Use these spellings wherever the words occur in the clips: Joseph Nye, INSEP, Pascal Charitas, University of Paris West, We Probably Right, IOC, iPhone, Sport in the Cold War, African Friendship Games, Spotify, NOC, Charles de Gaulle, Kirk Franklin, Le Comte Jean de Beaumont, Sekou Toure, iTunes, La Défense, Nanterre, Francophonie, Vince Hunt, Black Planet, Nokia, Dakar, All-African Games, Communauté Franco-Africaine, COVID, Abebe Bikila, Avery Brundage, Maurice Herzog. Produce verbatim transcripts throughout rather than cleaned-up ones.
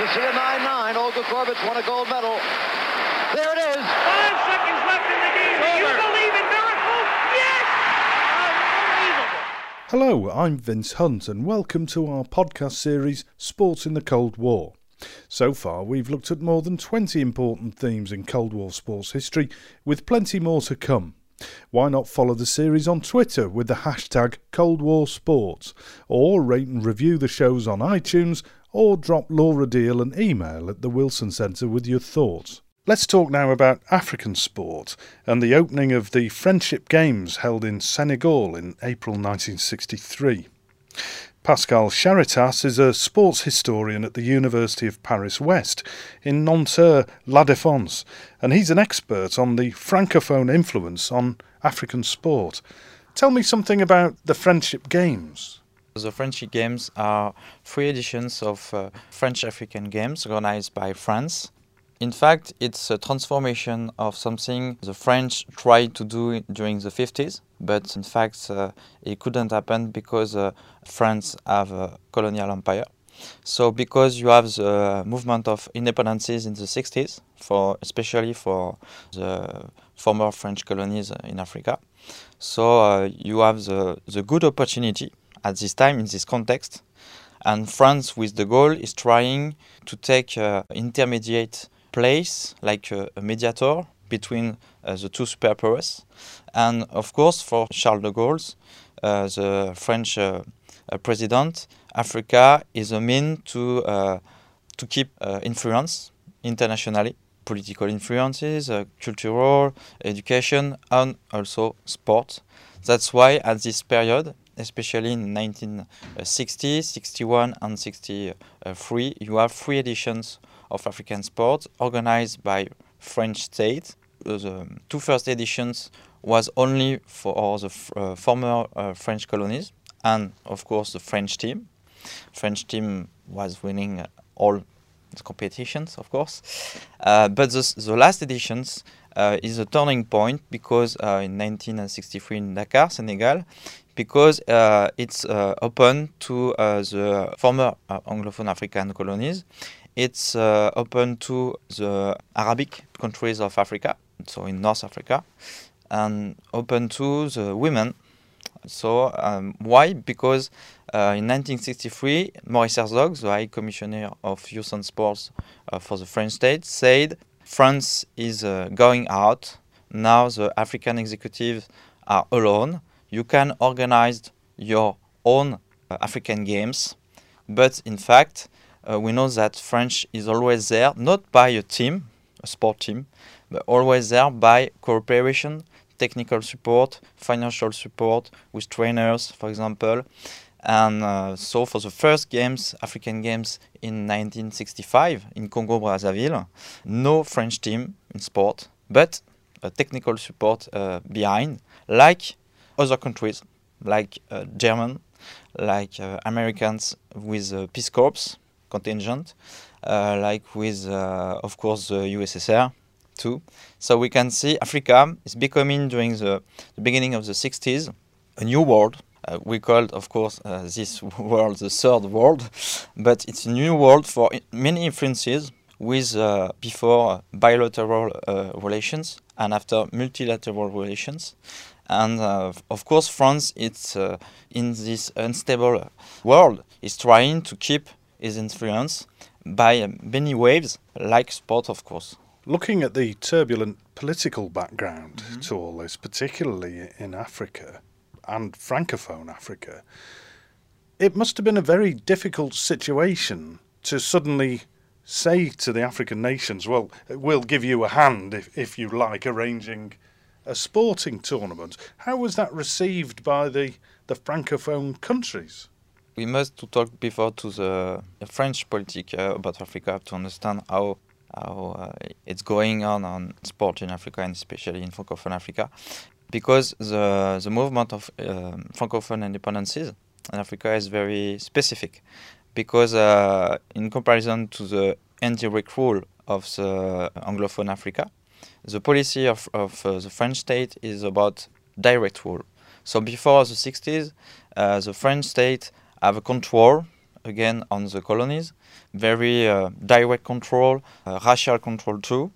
You see a nine nine. Olga Korbut's won a gold medal. There it is. Five seconds left in the game. Do you believe in miracles? Yes! Unbelievable. Hello, I'm Vince Hunt, and welcome to our podcast series, Sports in the Cold War. So far, we've looked at more than twenty important themes in Cold War sports history, with plenty more to come. Why not follow the series on Twitter with the hashtag Cold War Sports, or rate and review the shows on iTunes, or drop Laura Deal an email at the Wilson Center with your thoughts. Let's talk now about African sport and the opening of the Friendship Games held in Senegal in April nineteen sixty-three. Pascal Charitas is a sports historian at the University of Paris West in Nanterre, La Défense, and he's an expert on the Francophone influence on African sport. Tell me something about the Friendship Games. The Friendship Games are three editions of uh, French African Games organized by France. In fact, it's a transformation of something the French tried to do during the fifties, but in fact uh, it couldn't happen because uh, France have a colonial empire. So because you have the movement of independences in the sixties, for especially for the former French colonies in Africa, so uh, you have the, the good opportunity at this time in this context, and France with the goal is trying to take uh, intermediate place like a, a mediator between uh, the two superpowers. And of course, for Charles de Gaulle, uh, the French uh, uh, president, Africa is a mean to uh, to keep uh, influence internationally, political influences, uh, cultural, education, and also sport. That's why at this period, especially in nineteen sixty, sixty-one and sixty-three, you have three editions of African sports organized by French state. The two first editions was only for all the f- uh, former uh, French colonies and of course the French team. French team was winning all the competitions, of course. Uh, but the, the last editions uh, is a turning point because uh, in nineteen sixty-three in Dakar, Senegal, because uh, it's uh, open to uh, the former uh, Anglophone African colonies. It's uh, open to the Arabic countries of Africa, so in North Africa, and open to the women. So um, why? Because uh, in nineteen sixty-three, Maurice Herzog, the High Commissioner of Youth and Sports uh, for the French state, said France is uh, going out. Now the African executives are alone. You can organize your own uh, African games. But in fact, Uh, we know that France is always there, not by a team, a sport team, but always there by cooperation, technical support, financial support with trainers, for example. And uh, so for the first games, African Games in nineteen sixty-five in Congo-Brazzaville, no French team in sport, but a technical support uh, behind, like other countries, like uh, German, like uh, Americans with uh, Peace Corps contingent, uh, like with, uh, of course, the U S S R too. So we can see Africa is becoming, during the, the beginning of the sixties, a new world. Uh, we called, of course, uh, this world the third world, but it's a new world for many influences with uh, before bilateral uh, relations and after multilateral relations. And uh, of course, France, it's uh, in this unstable world, is trying to keep is influenced by many waves, like sport, of course. Looking at the turbulent political background mm-hmm. to all this, particularly in Africa and Francophone Africa, it must have been a very difficult situation to suddenly say to the African nations, well, we'll give you a hand if, if you like arranging a sporting tournament. How was that received by the, the Francophone countries? We must to talk before to the French politic uh, about Africa to understand how how uh, it's going on on sport in Africa and especially in Francophone Africa, because the the movement of uh, Francophone independences in Africa is very specific, because uh, in comparison to the indirect rule of the Anglophone Africa, the policy of of uh, the French state is about direct rule. So before the sixties, uh, the French state have a control again, on the colonies, very uh, direct control, uh, racial control too.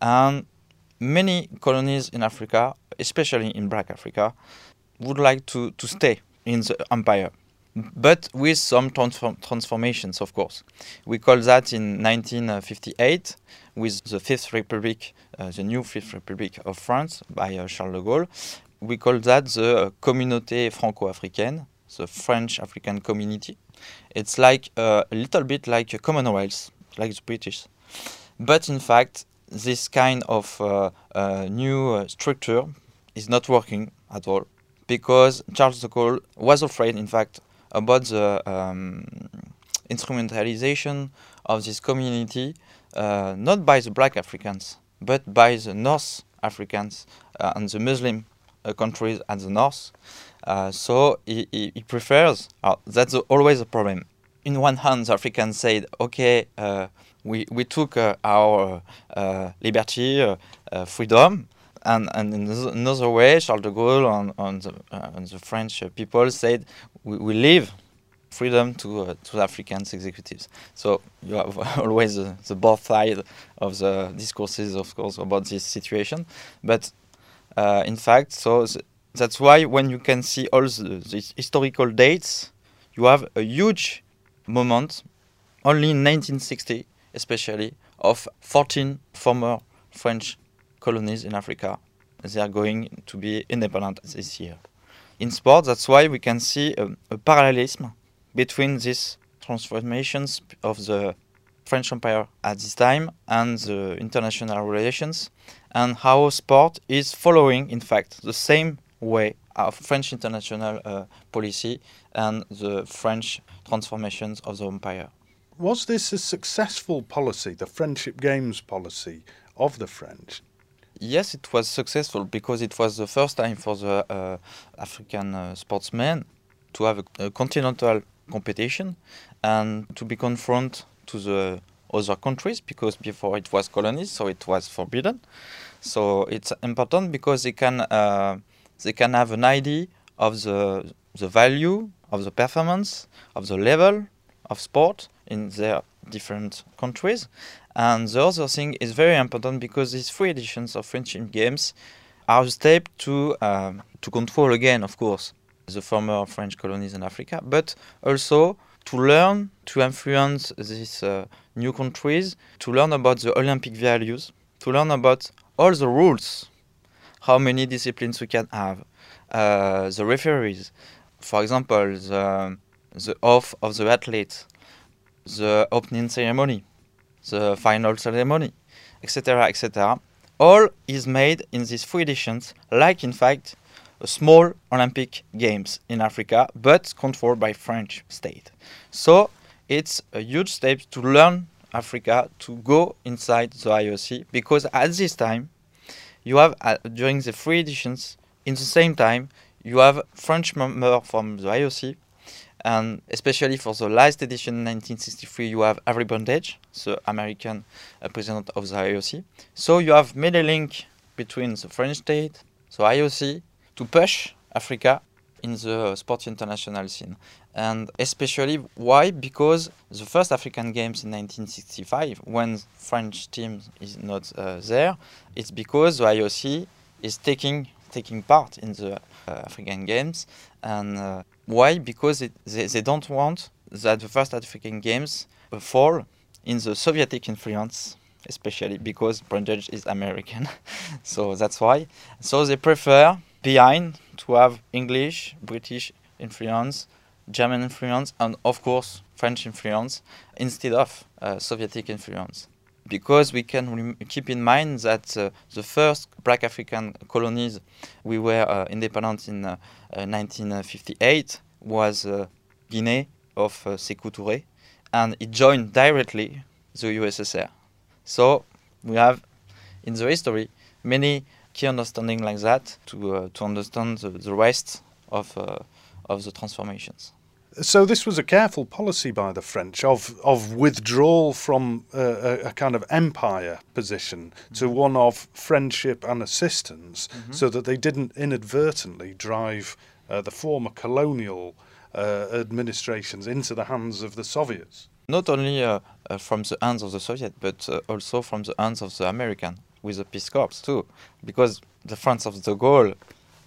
And many colonies in Africa, especially in Black Africa, would like to, to stay in the empire, but with some transform transformations, of course. We call that in nineteen fifty-eight, with the Fifth Republic, uh, the new Fifth Republic of France by uh, Charles de Gaulle, we call that the Communauté Franco-Africaine, the French African community. It's like uh, a little bit like a Commonwealth, like the British. But in fact, this kind of uh, uh, new uh, structure is not working at all, because Charles de Gaulle was afraid, in fact, about the um, instrumentalization of this community, uh, not by the Black Africans, but by the North Africans uh, and the Muslim uh, countries at the North. Uh, so he, he, he prefers, uh, that's always a problem. In one hand, the Africans said, okay, uh, we, we took uh, our uh, liberty, uh, uh, freedom, and, and in another way, Charles de Gaulle on, on, the, uh, on the French people said, we, we leave freedom to, uh, to the African executives. So you have always uh, the both sides of the discourses, of course, about this situation. But uh, in fact, so the, that's why when you can see all the, the historical dates, you have a huge moment, only in nineteen sixty especially, of fourteen former French colonies in Africa. They are going to be independent this year. In sport, that's why we can see a, a parallelism between these transformations of the French Empire at this time and the international relations, and how sport is following, in fact, the same way of French international uh, policy and the French transformations of the empire. Was this a successful policy, the Friendship Games policy of the French? Yes, it was successful because it was the first time for the uh, African uh, sportsmen to have a, a continental competition and to be confronted to the other countries, because before it was colonies, so it was forbidden. So it's important because they can uh, they can have an idea of the the value of the performance, of the level of sport in their different countries. And the other thing is very important because these three editions of Friendship Games are a step to uh, to control again, of course, the former French colonies in Africa, but also to learn, to influence these uh, new countries, to learn about the Olympic values, to learn about all the rules, how many disciplines we can have, uh, the referees, for example, the, the oath of the athlete, the opening ceremony, the final ceremony, et cetera, et cetera. All is made in these three editions, like in fact small Olympic Games in Africa, but controlled by French state. So it's a huge step to learn Africa, to go inside the I O C, because at this time, you have, uh, during the three editions, in the same time, you have French members from the I O C, and especially for the last edition in nineteen sixty-three, you have Avery Brundage, the American uh, president of the I O C. So you have made a link between the French state, the I O C, to push Africa in the sports international scene. And especially why? Because the first African Games in nineteen sixty-five, when French team is not uh, there, it's because the I O C is taking taking part in the uh, African Games. And uh, why? Because it, they, they don't want that the first African Games fall in the Soviet influence, especially because Brundage is American. So that's why. So they prefer behind to have English, British influence, German influence, and of course French influence instead of uh, Soviet influence. Because we can keep in mind that uh, the first Black African colonies we were uh, independent in uh, uh, nineteen fifty-eight was uh, Guinea of uh, Sekou Toure, and it joined directly the U S S R. So we have in the history many key understanding like that to uh, to understand the, the rest of uh, of the transformations. So this was a careful policy by the French of of withdrawal from uh, a kind of empire position to one of friendship and assistance, mm-hmm. so that they didn't inadvertently drive uh, the former colonial uh, administrations into the hands of the Soviets. Not only uh, uh, from the hands of the Soviet, but uh, also from the hands of the American, with the Peace Corps too, because the France of de Gaulle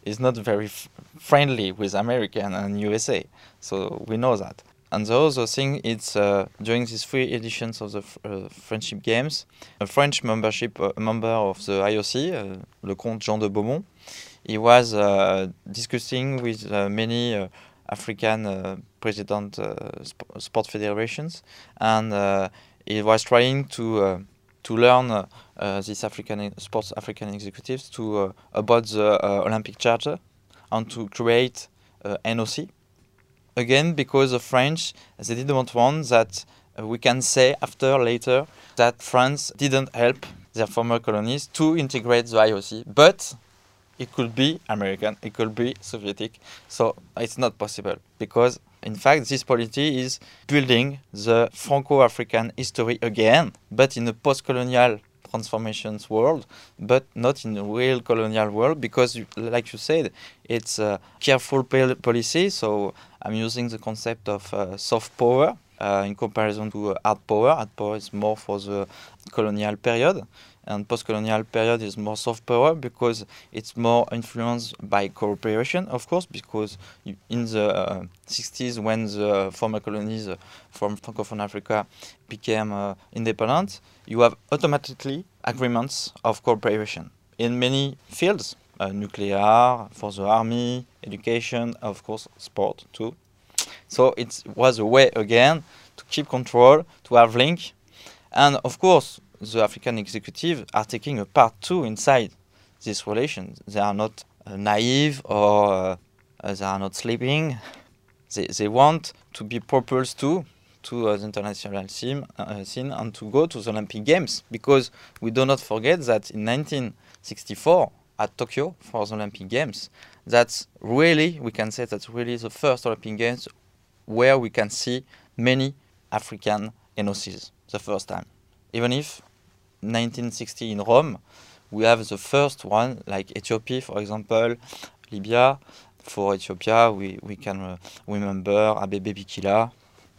is not very f friendly with American and U S A, so we know that. And the other thing is, uh, during these three editions of the uh, Friendship Games, a French membership uh, member of the I O C, uh, Le Comte Jean de Beaumont, he was uh, discussing with uh, many uh, African uh, president uh, sp sport federations, and uh, he was trying to uh, to learn uh, uh, these African sports African executives to uh, about the uh, Olympic Charter and to create uh, N O C. Again, because the French, they didn't want that uh, we can say after, later, that France didn't help their former colonies to integrate the I O C. But it could be American, it could be Soviet. So it's not possible, because, in fact, this polity is building the Franco-African history again, but in a post-colonial transformations world, but not in a real colonial world, because, like you said, it's a careful policy, so I'm using the concept of uh, soft power uh, in comparison to uh, hard power. Hard power is more for the colonial period, and post-colonial period is more soft power because it's more influenced by cooperation, of course, because you, in the uh, sixties, when the former colonies uh, from Francophone Africa became uh, independent, you have automatically agreements of cooperation in many fields. Uh, nuclear, for the army, education, of course, sport too. So it was a way, again, to keep control, to have link. And of course, the African executive are taking a part too inside this relation. They are not uh, naive or uh, they are not sleeping. They, they want to be propelled too to uh, the international scene, uh, scene and to go to the Olympic Games, because we do not forget that in nineteen sixty-four, at Tokyo for the Olympic Games. That's really, we can say that's really the first Olympic Games where we can see many African N O Cs the first time. Even if nineteen sixty in Rome, we have the first one, like Ethiopia, for example, Libya. For Ethiopia, we, we can uh, remember Abebe Bikila,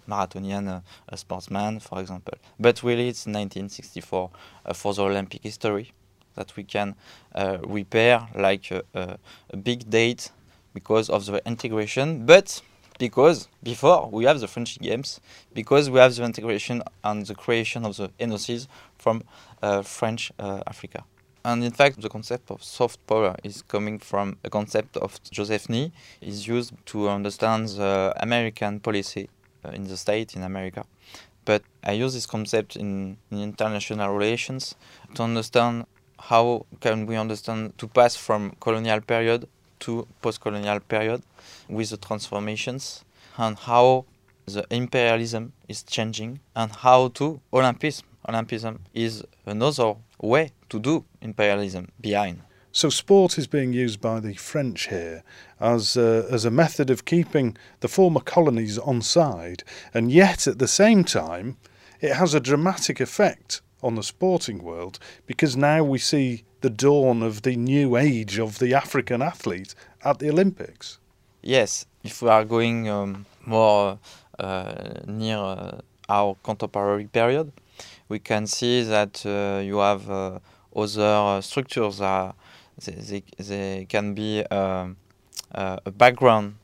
marathonian uh, uh, sportsman, for example. But really, it's nineteen sixty-four uh, for the Olympic history that we can uh, repair like a, a, a big date because of the integration, but because before we have the French Games, because we have the integration and the creation of the N O Cs from uh, French uh, Africa. And in fact, the concept of soft power is coming from a concept of Joseph Nye, is used to understand the American policy in the state in America. But I use this concept in, in international relations to understand how can we understand to pass from colonial period to post-colonial period with the transformations, and how the imperialism is changing, and how to Olympism. Olympism is another way to do imperialism behind. So sport is being used by the French here as a, as a method of keeping the former colonies on side, and yet at the same time it has a dramatic effect on the sporting world, because now we see the dawn of the new age of the African athlete at the Olympics. Yes, if we are going um, more uh, near uh, our contemporary period, we can see that uh, you have uh, other uh, structures that they, they, they can be uh, uh, a background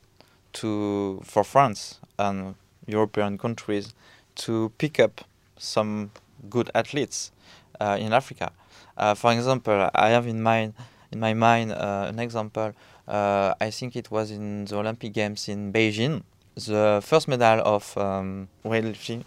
to for France and European countries to pick up some good athletes uh, in Africa. Uh, for example, I have in mind, in my mind, uh, an example. Uh, I think it was in the Olympic Games in Beijing. The first medal of um, weightlifting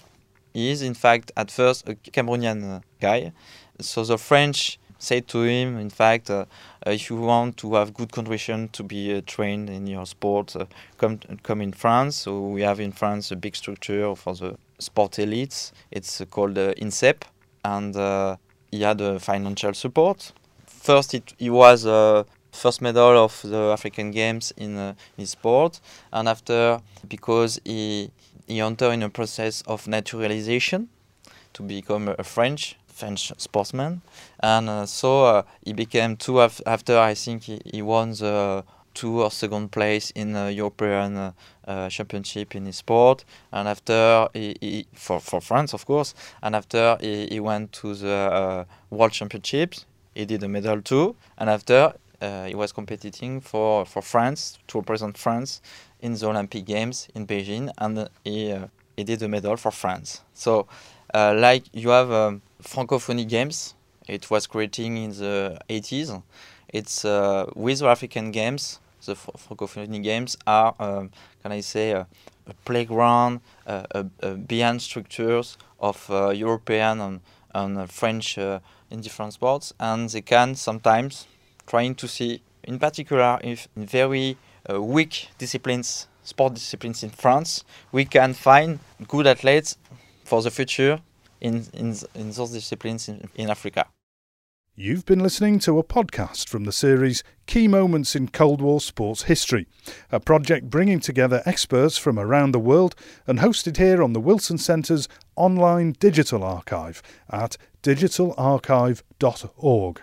is, in fact, at first a Cameroonian guy. So the French said to him, in fact, uh, if you want to have good condition to be uh, trained in your sport, uh, come come in France. So we have in France a big structure for the sport elites. It's called uh, INSEP, and uh, he had uh, financial support. First, it, he was uh, first medal of the African Games in uh, his sport, and after, because he he entered in a process of naturalization to become a French French sportsman, and uh, so uh, he became two af after I think he, he won the two or second place in the European uh, uh, championship in his sport, and after he, he for for France, of course, and after he, he went to the uh, World Championships, he did a medal too, and after uh, he was competing for for France to represent France in the Olympic Games in Beijing, and he uh, he did a medal for France. So, uh, like you have um, Francophonie Games, it was creating in the eighties. It's uh, with the African Games, the Francophonie Games are, um, can I say, uh, a playground, uh, uh, uh, behind structures of uh, European and, and uh, French uh, in different sports, and they can sometimes trying to see, in particular, if in very uh, weak disciplines, sport disciplines in France, we can find good athletes for the future in in, in those disciplines in, in Africa. You've been listening to a podcast from the series Key Moments in Cold War Sports History, a project bringing together experts from around the world and hosted here on the Wilson Centre's online digital archive at digital archive dot org.